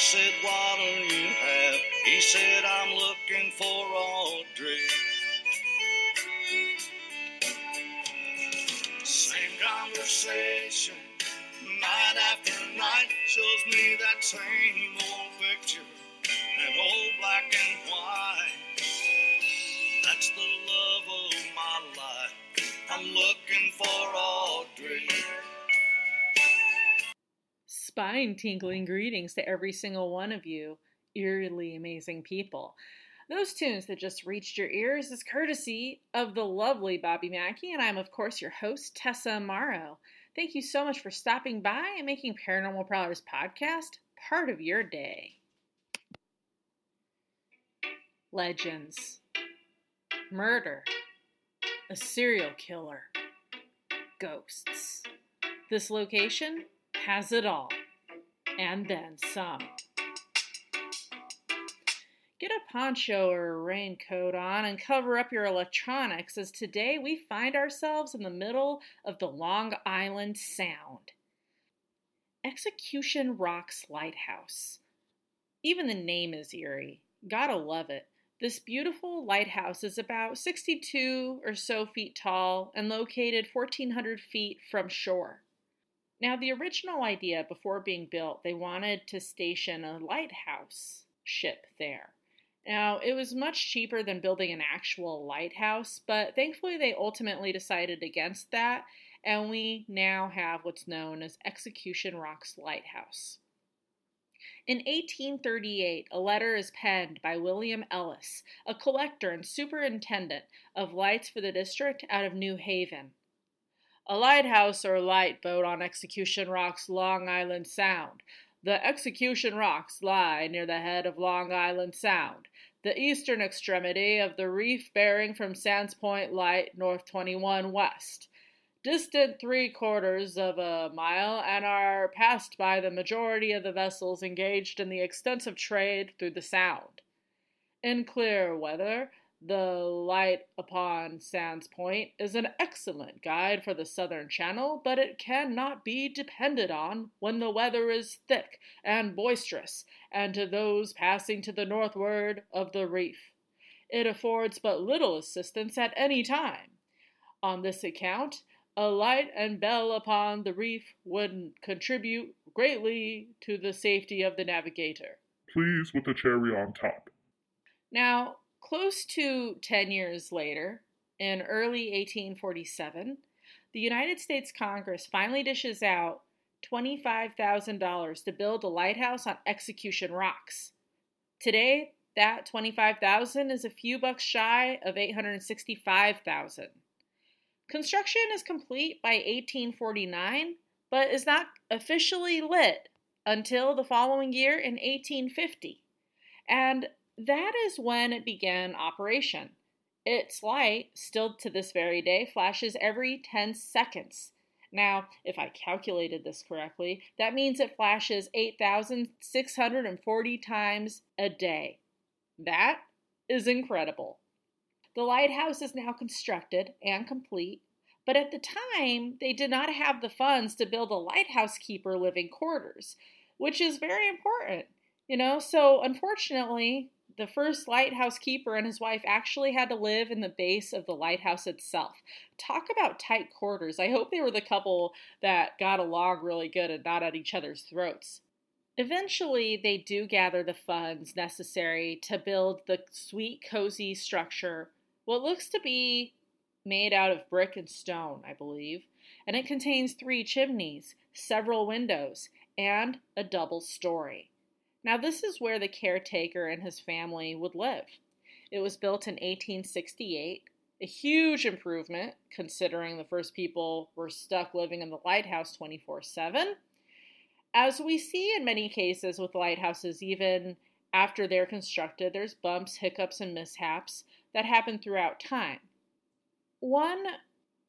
said, what'll you have? He said, I'm looking for Audrey. Same conversation, night after night, shows me that same old picture, that old black and white. That's the love of my life. I'm looking for Audrey. Spine-tingling greetings to every single one of you, eerily amazing people. Those tunes that just reached your ears is courtesy of the lovely Bobby Mackey, and I'm, of course, your host, Tessa Morrow. Thank you so much for stopping by and making Paranormal Prowlers podcast part of your day. Legends. Murder. A serial killer. Ghosts. This location has it all, and then some. Get a poncho or a raincoat on and cover up your electronics, as today we find ourselves in the middle of the Long Island Sound. Execution Rocks Lighthouse. Even the name is eerie. Gotta love it. This beautiful lighthouse is about 62 or so feet tall and located 1,400 feet from shore. Now, the original idea before being built, they wanted to station a lighthouse ship there. Now, it was much cheaper than building an actual lighthouse, but thankfully they ultimately decided against that, and we now have what's known as Execution Rocks Lighthouse. In 1838, a letter is penned by William Ellis, a collector and superintendent of lights for the district out of New Haven. A lighthouse or light boat on Execution Rocks, Long Island Sound. The Execution Rocks lie near the head of Long Island Sound, the eastern extremity of the reef bearing from Sands Point Light, north 21 west. Distant 3/4 of a mile and are passed by the majority of the vessels engaged in the extensive trade through the sound. In clear weather, the light upon Sands Point is an excellent guide for the southern channel, but it cannot be depended on when the weather is thick and boisterous, and to those passing to the northward of the reef. It affords but little assistance at any time. On this account, a light and bell upon the reef would contribute greatly to the safety of the navigator. Please, with the cherry on top. Now, close to 10 years later, in early 1847, the United States Congress finally dishes out $25,000 to build a lighthouse on Execution Rocks. Today, that $25,000 is a few bucks shy of $865,000. Construction is complete by 1849, but is not officially lit until the following year in 1850. And that is when it began operation. Its light, still to this very day, flashes every 10 seconds. Now, if I calculated this correctly, that means it flashes 8,640 times a day. That is incredible. The lighthouse is now constructed and complete, but at the time, they did not have the funds to build a lighthouse keeper living quarters, which is very important, so unfortunately, the first lighthouse keeper and his wife actually had to live in the base of the lighthouse itself. Talk about tight quarters. I hope they were the couple that got along really good and not at each other's throats. Eventually, they do gather the funds necessary to build the sweet, cozy structure. What looks to be made out of brick and stone, I believe, and it contains 3 chimneys, several windows, and a double story. Now, this is where the caretaker and his family would live. It was built in 1868, a huge improvement considering the first people were stuck living in the lighthouse 24/7. As we see in many cases with lighthouses, even after they're constructed, there's bumps, hiccups, and mishaps that happen throughout time. One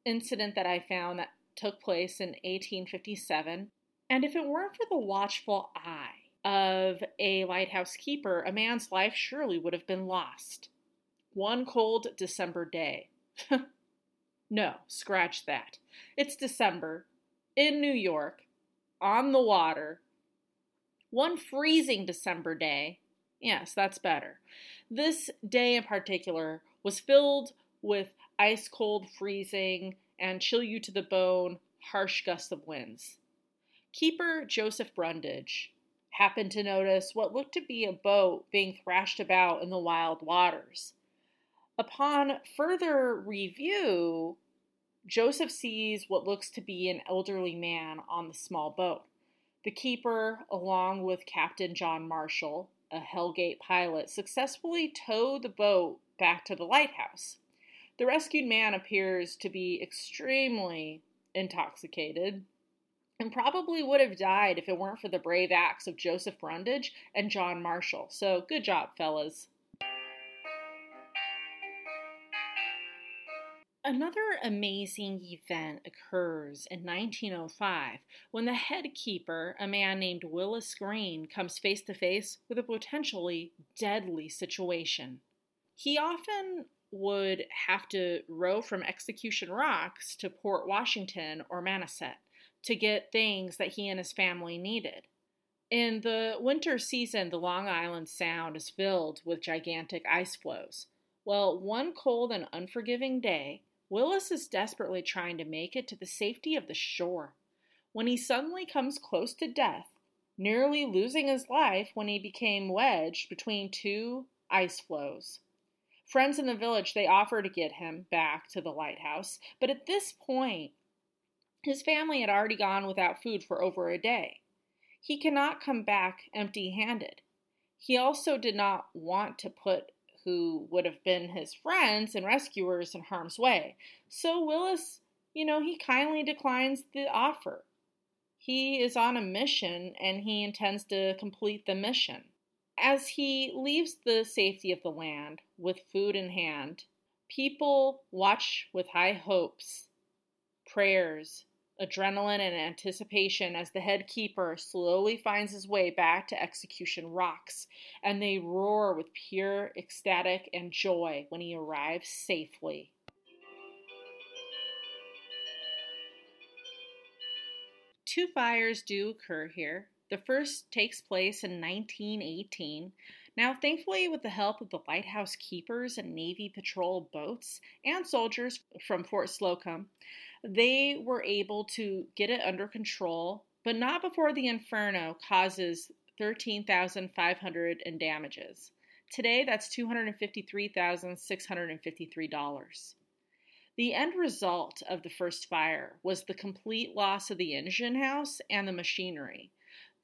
incident that I found that took place in 1857, and if it weren't for the watchful eye of a lighthouse keeper, a man's life surely would have been lost. One cold December day. No, scratch that. It's December in New York, on the water, One freezing December day, yes, that's better. This day in particular was filled with ice-cold freezing and chill-you-to-the-bone harsh gusts of winds. Keeper Joseph Brundage happened to notice what looked to be a boat being thrashed about in the wild waters. Upon further review, Joseph sees what looks to be an elderly man on the small boat. The keeper, along with Captain John Marshall, a Hellgate pilot, successfully towed the boat back to the lighthouse. The rescued man appears to be extremely intoxicated and probably would have died if it weren't for the brave acts of Joseph Brundage and John Marshall. So, good job, fellas. Another amazing event occurs in 1905 when the head keeper, a man named Willis Green, comes face to face with a potentially deadly situation. He often would have to row from Execution Rocks to Port Washington or Manasset to get things that he and his family needed. In the winter season, the Long Island Sound is filled with gigantic ice floes. Well, one cold and unforgiving day, Willis is desperately trying to make it to the safety of the shore when he suddenly comes close to death, nearly losing his life when he became wedged between two ice floes. Friends in the village, they offer to get him back to the lighthouse, but at this point, his family had already gone without food for over a day. He cannot come back empty-handed. He also did not want to put who would have been his friends and rescuers in harm's way. So Willis, he kindly declines the offer. He is on a mission, and he intends to complete the mission. As he leaves the safety of the land with food in hand, people watch with high hopes, prayers, adrenaline, and anticipation as the head keeper slowly finds his way back to Execution Rocks, and they roar with pure ecstatic and joy when he arrives safely. Two fires do occur here. The first takes place in 1918. Now, thankfully, with the help of the lighthouse keepers and Navy patrol boats and soldiers from Fort Slocum, they were able to get it under control, but not before the inferno causes $13,500 in damages. Today, that's $253,653. The end result of the first fire was the complete loss of the engine house and the machinery.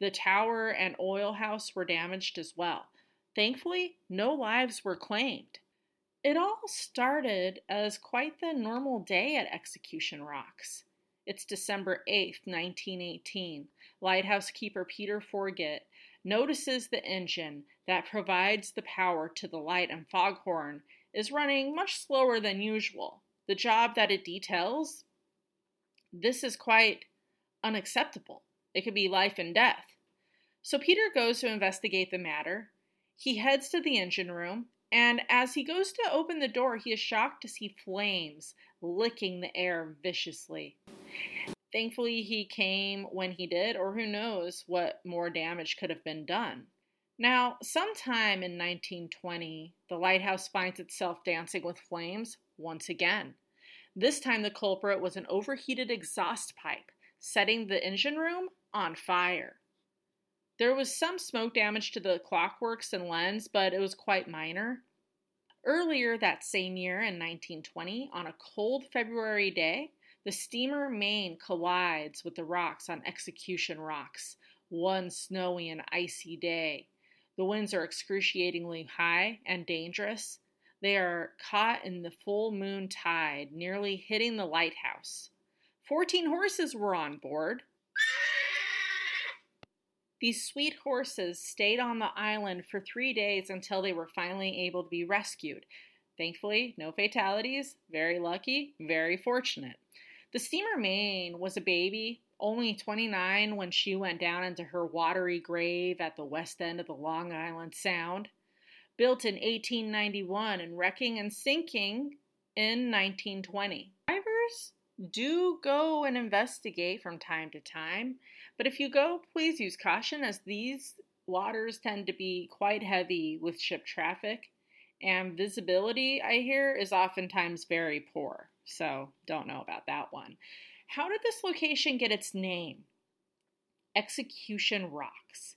The tower and oil house were damaged as well. Thankfully, no lives were claimed. It all started as quite the normal day at Execution Rocks. It's December 8th, 1918. Lighthouse keeper Peter Forgett notices the engine that provides the power to the light and foghorn is running much slower than usual. The job that it details, this is quite unacceptable. It could be life and death. So Peter goes to investigate the matter. He heads to the engine room, and as he goes to open the door, he is shocked to see flames licking the air viciously. Thankfully, he came when he did, or who knows what more damage could have been done. Now, sometime in 1920, the lighthouse finds itself dancing with flames once again. This time, the culprit was an overheated exhaust pipe, setting the engine room on fire. There was some smoke damage to the clockworks and lens, but it was quite minor. Earlier that same year in 1920, on a cold February day, the steamer Maine collides with the rocks on Execution Rocks. One snowy and icy day. The winds are excruciatingly high and dangerous. They are caught in the full moon tide, nearly hitting the lighthouse. 14 horses were on board. These sweet horses stayed on the island for 3 days until they were finally able to be rescued. Thankfully, no fatalities. Very lucky, very fortunate. The steamer Maine was a baby, only 29 when she went down into her watery grave at the west end of the Long Island Sound. Built in 1891 and wrecking and sinking in 1920. Divers do go and investigate from time to time. But if you go, please use caution, as these waters tend to be quite heavy with ship traffic, and visibility, I hear, is oftentimes very poor. So don't know about that one. How did this location get its name? Execution Rocks.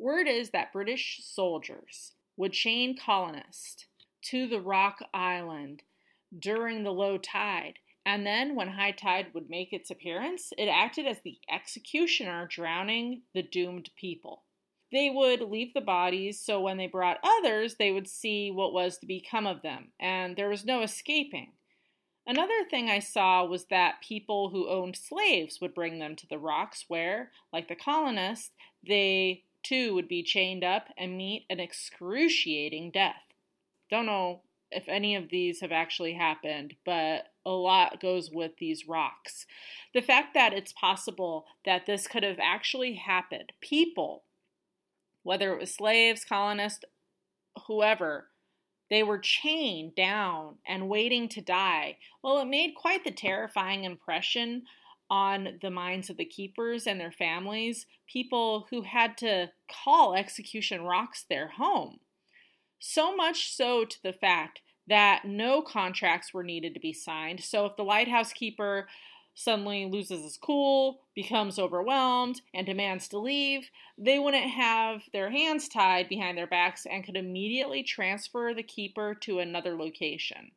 Word is that British soldiers would chain colonists to the rock island during the low tide, and then when high tide would make its appearance, it acted as the executioner drowning the doomed people. They would leave the bodies, so when they brought others, they would see what was to become of them, and there was no escaping. Another thing I saw was that people who owned slaves would bring them to the rocks where, like the colonists, they too would be chained up and meet an excruciating death. Don't know if any of these have actually happened, but a lot goes with these rocks. The fact that it's possible that this could have actually happened. People, whether it was slaves, colonists, whoever, they were chained down and waiting to die. Well, it made quite the terrifying impression on the minds of the keepers and their families, people who had to call Execution Rocks their home. So much so to the fact that no contracts were needed to be signed. So if the lighthouse keeper suddenly loses his cool, becomes overwhelmed, and demands to leave, they wouldn't have their hands tied behind their backs and could immediately transfer the keeper to another location.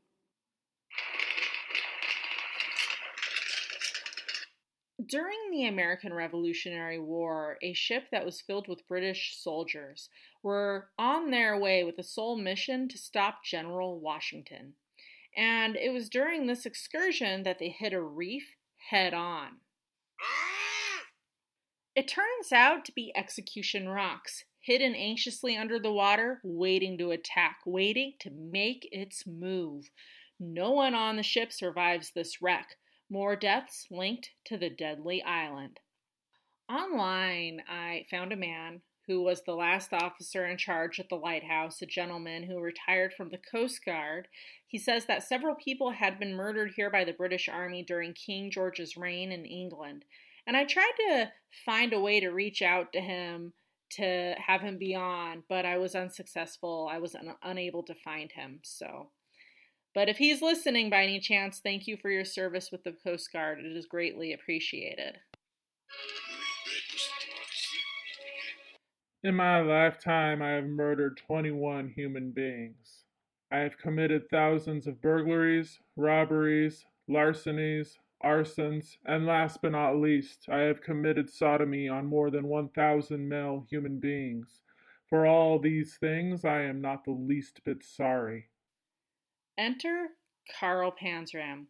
During the American Revolutionary War, a ship that was filled with British soldiers were on their way with the sole mission to stop General Washington. And it was during this excursion that they hit a reef head on. It turns out to be Execution Rocks, hidden anxiously under the water, waiting to attack, waiting to make its move. No one on the ship survives this wreck. More deaths linked to the deadly island. Online, I found a man who was the last officer in charge at the lighthouse, a gentleman who retired from the Coast Guard. He says that several people had been murdered here by the British Army during King George's reign in England. And I tried to find a way to reach out to him to have him be on, but I was unsuccessful. I was unable to find him, so... But if he's listening by any chance, thank you for your service with the Coast Guard. It is greatly appreciated. In my lifetime, I have murdered 21 human beings. I have committed thousands of burglaries, robberies, larcenies, arsons, and last but not least, I have committed sodomy on more than 1,000 male human beings. For all these things, I am not the least bit sorry. Enter Carl Panzram,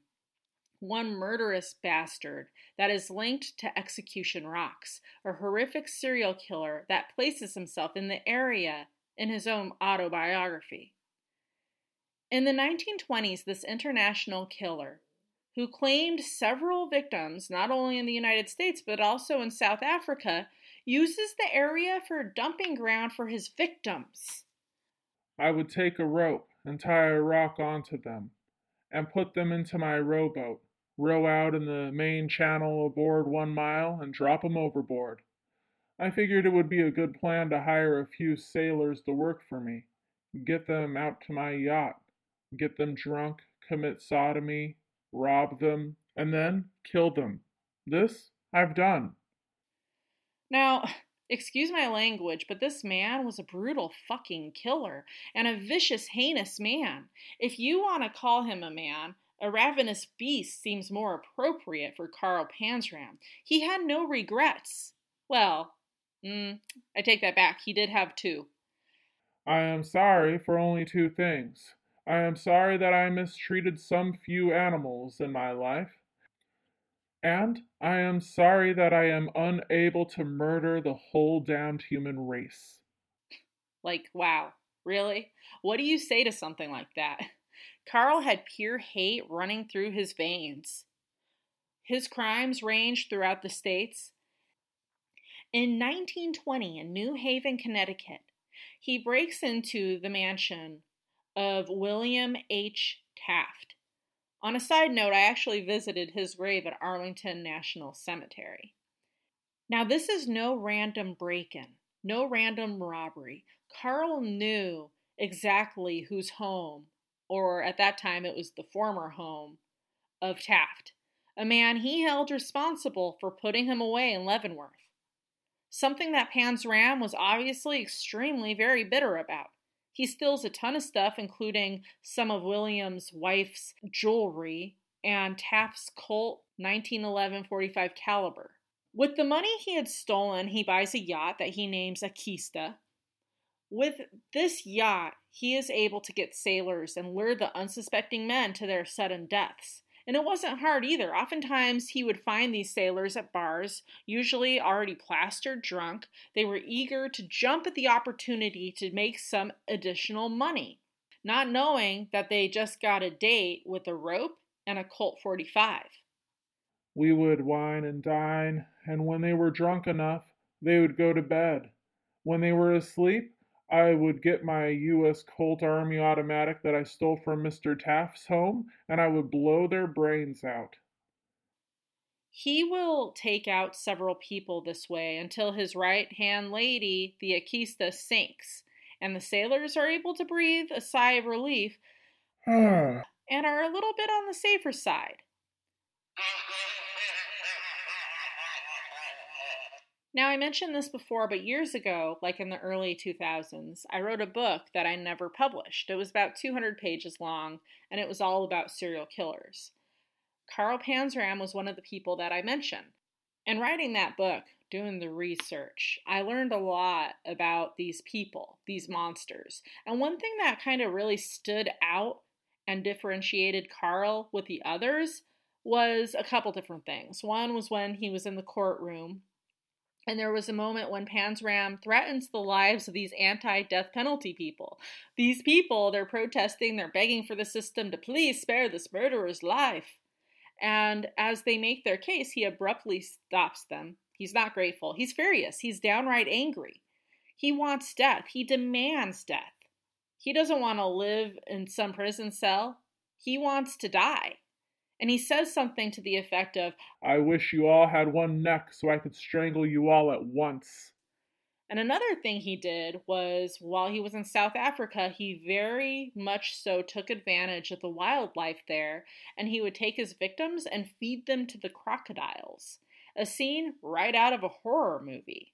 one murderous bastard that is linked to Execution Rocks, a horrific serial killer that places himself in the area in his own autobiography. In the 1920s, this international killer, who claimed several victims not only in the United States but also in South Africa, uses the area for dumping ground for his victims. I would take a rope and tie a rock onto them, and put them into my rowboat, row out in the main channel aboard 1 mile, and drop them overboard. I figured it would be a good plan to hire a few sailors to work for me, get them out to my yacht, get them drunk, commit sodomy, rob them, and then kill them. This I've done. Now, excuse my language, but this man was a brutal fucking killer and a vicious, heinous man. If you want to call him a man, a ravenous beast seems more appropriate for Carl Panzram. He had no regrets. Well, I take that back. He did have two. I am sorry for only two things. I am sorry that I mistreated some few animals in my life. And I am sorry that I am unable to murder the whole damned human race. Like, wow, really? What do you say to something like that? Carl had pure hate running through his veins. His crimes ranged throughout the states. In 1920, in New Haven, Connecticut, he breaks into the mansion of William H. Taft, On a side note, I actually visited his grave at Arlington National Cemetery. Now, this is no random break-in, no random robbery. Carl knew exactly whose home, or at that time it was the former home, of Taft, a man he held responsible for putting him away in Leavenworth. Something that Panzram was obviously very bitter about. He steals a ton of stuff, including some of William's wife's jewelry and Taft's Colt 1911 .45 caliber. With the money he had stolen, he buys a yacht that he names Aquista. With this yacht, he is able to get sailors and lure the unsuspecting men to their sudden deaths. And it wasn't hard either. Oftentimes, he would find these sailors at bars, usually already plastered drunk. They were eager to jump at the opportunity to make some additional money, not knowing that they just got a date with a rope and a Colt 45. We would wine and dine, and when they were drunk enough, they would go to bed. When they were asleep, I would get my U.S. Colt Army automatic that I stole from Mr. Taft's home, and I would blow their brains out. He will take out several people this way until his right-hand lady, the Aquista, sinks, and the sailors are able to breathe a sigh of relief and are a little bit on the safer side. Now, I mentioned this before, but years ago, like in the early 2000s, I wrote a book that I never published. It was about 200 pages long, and it was all about serial killers. Carl Panzram was one of the people that I mentioned. And writing that book, doing the research, I learned a lot about these people, these monsters. And one thing that kind of really stood out and differentiated Carl with the others was a couple different things. One was when he was in the courtroom. And there was a moment when Panzram threatens the lives of these anti-death penalty people. These people, they're protesting, they're begging for the system to please spare this murderer's life. And as they make their case, he abruptly stops them. He's not grateful. He's furious. He's downright angry. He wants death. He demands death. He doesn't want to live in some prison cell. He wants to die. And he says something to the effect of, "I wish you all had one neck so I could strangle you all at once." And another thing he did was, while he was in South Africa, he very much so took advantage of the wildlife there, and he would take his victims and feed them to the crocodiles. A scene right out of a horror movie.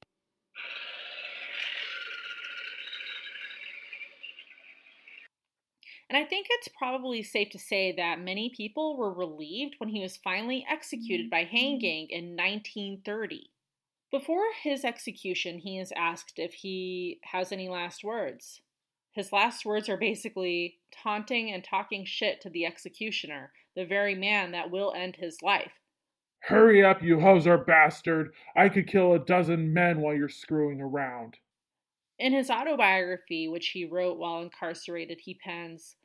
And I think it's probably safe to say that many people were relieved when he was finally executed by hanging in 1930. Before his execution, he is asked if he has any last words. His last words are basically taunting and talking shit to the executioner, the very man that will end his life. "Hurry up, you hoser bastard. I could kill a dozen men while you're screwing around." In his autobiography, which he wrote while incarcerated, he pens,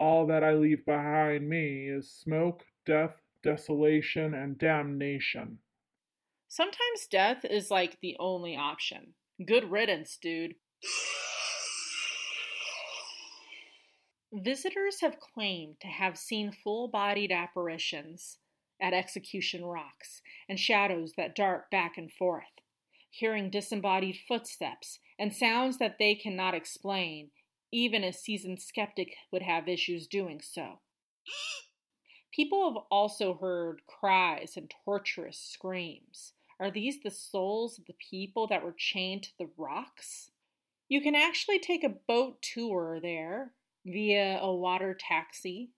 "All that I leave behind me is smoke, death, desolation, and damnation." Sometimes death is like the only option. Good riddance, dude. Visitors have claimed to have seen full-bodied apparitions at Execution Rocks and shadows that dart back and forth, hearing disembodied footsteps and sounds that they cannot explain, even a seasoned skeptic would have issues doing so. People have also heard cries and torturous screams. Are these the souls of the people that were chained to the rocks? You can actually take a boat tour there via a water taxi,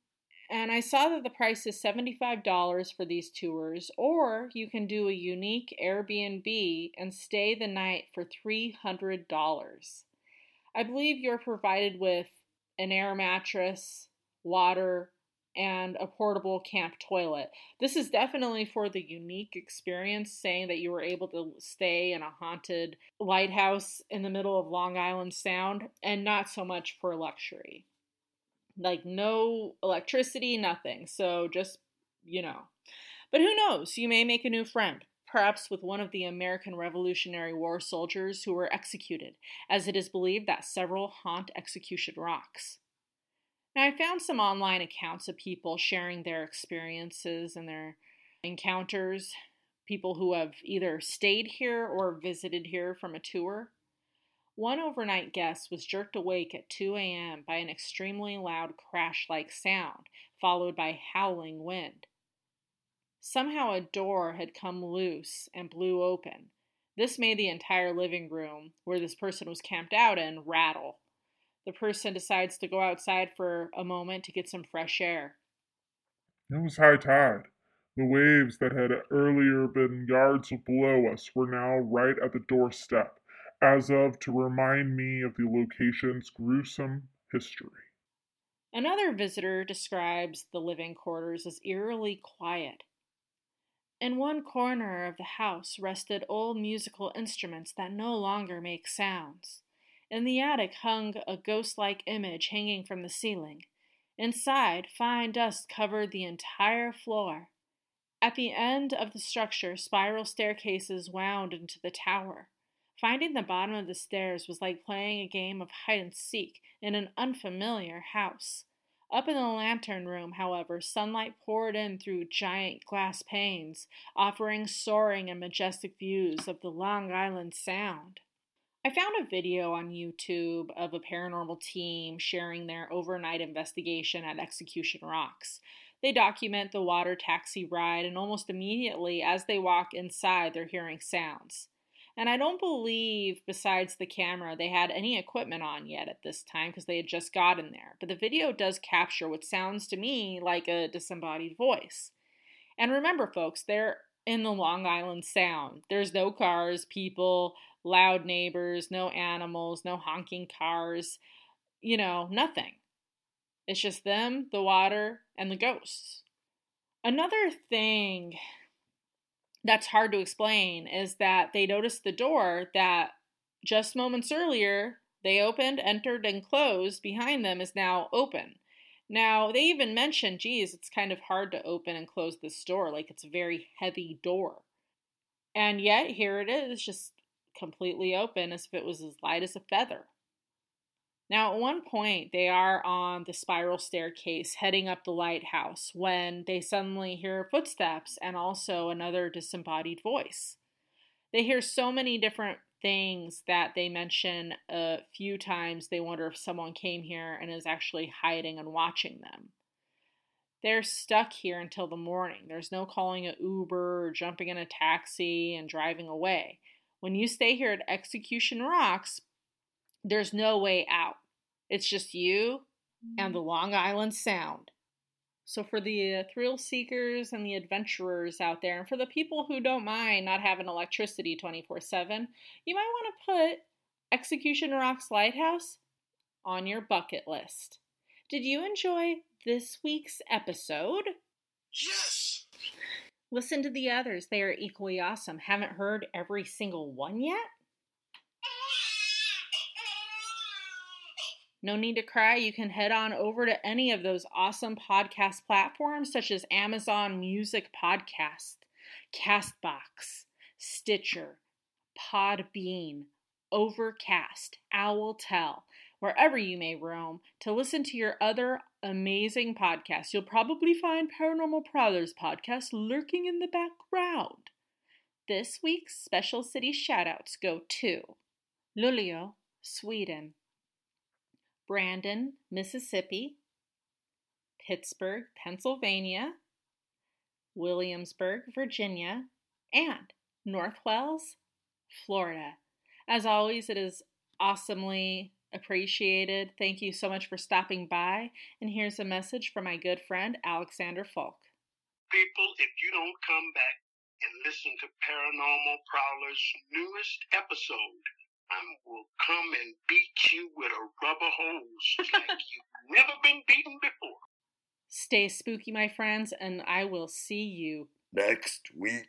and I saw that the price is $75 for these tours, or you can do a unique Airbnb and stay the night for $300. I believe you're provided with an air mattress, water, and a portable camp toilet. This is definitely for the unique experience, saying that you were able to stay in a haunted lighthouse in the middle of Long Island Sound, and not so much for luxury. Like, no electricity, nothing. So just, you know. But who knows? You may make a new friend, perhaps with one of the American Revolutionary War soldiers who were executed, as it is believed that several haunt Execution Rocks. Now, I found some online accounts of people sharing their experiences and their encounters, people who have either stayed here or visited here from a tour. One overnight guest was jerked awake at 2 a.m. by an extremely loud crash-like sound, followed by howling wind. Somehow a door had come loose and blew open. This made the entire living room, where this person was camped out in, rattle. The person decides to go outside for a moment to get some fresh air. It was high tide. The waves that had earlier been yards below us were now right at the doorstep, as of to remind me of the location's gruesome history. Another visitor describes the living quarters as eerily quiet. In one corner of the house rested old musical instruments that no longer make sounds. In the attic hung a ghost-like image hanging from the ceiling. Inside, fine dust covered the entire floor. At the end of the structure, spiral staircases wound into the tower. Finding the bottom of the stairs was like playing a game of hide-and-seek in an unfamiliar house. Up in the lantern room, however, sunlight poured in through giant glass panes, offering soaring and majestic views of the Long Island Sound. I found a video on YouTube of a paranormal team sharing their overnight investigation at Execution Rocks. They document the water taxi ride, and almost immediately as they walk inside, they're hearing sounds. And I don't believe, besides the camera, they had any equipment on yet at this time because they had just gotten there. But the video does capture what sounds to me like a disembodied voice. And remember, folks, they're in the Long Island Sound. There's no cars, people, loud neighbors, no animals, no honking cars, nothing. It's just them, the water, and the ghosts. Another thing that's hard to explain is that they noticed the door that just moments earlier they opened, entered, and closed behind them is now open. Now, they even mentioned, it's kind of hard to open and close this door, like it's a very heavy door. And yet, here it is, just completely open as if it was as light as a feather. Now, at one point, they are on the spiral staircase heading up the lighthouse when they suddenly hear footsteps and also another disembodied voice. They hear so many different things that they mention a few times. They wonder if someone came here and is actually hiding and watching them. They're stuck here until the morning. There's no calling an Uber or jumping in a taxi and driving away. When you stay here at Execution Rocks, there's no way out. It's just you and the Long Island Sound. So for the thrill seekers and the adventurers out there, and for the people who don't mind not having electricity 24/7, you might want to put Execution Rocks Lighthouse on your bucket list. Did you enjoy this week's episode? Yes! Listen to the others. They are equally awesome. Haven't heard every single one yet? No need to cry. You can head on over to any of those awesome podcast platforms such as Amazon Music Podcast, Castbox, Stitcher, Podbean, Overcast, Owltell, wherever you may roam, to listen to your other amazing podcasts. You'll probably find Paranormal Prowlers podcast lurking in the background. This week's special city shoutouts go to Luleå, Sweden, Brandon, Mississippi, Pittsburgh, Pennsylvania, Williamsburg, Virginia, and Northwells, Florida. As always, it is awesomely appreciated. Thank you so much for stopping by. And here's a message from my good friend, Alexander Falk. People, if you don't come back and listen to Paranormal Prowler's newest episode, I will come and beat you with a rubber hose like you've never been beaten before. Stay spooky, my friends, and I will see you next week.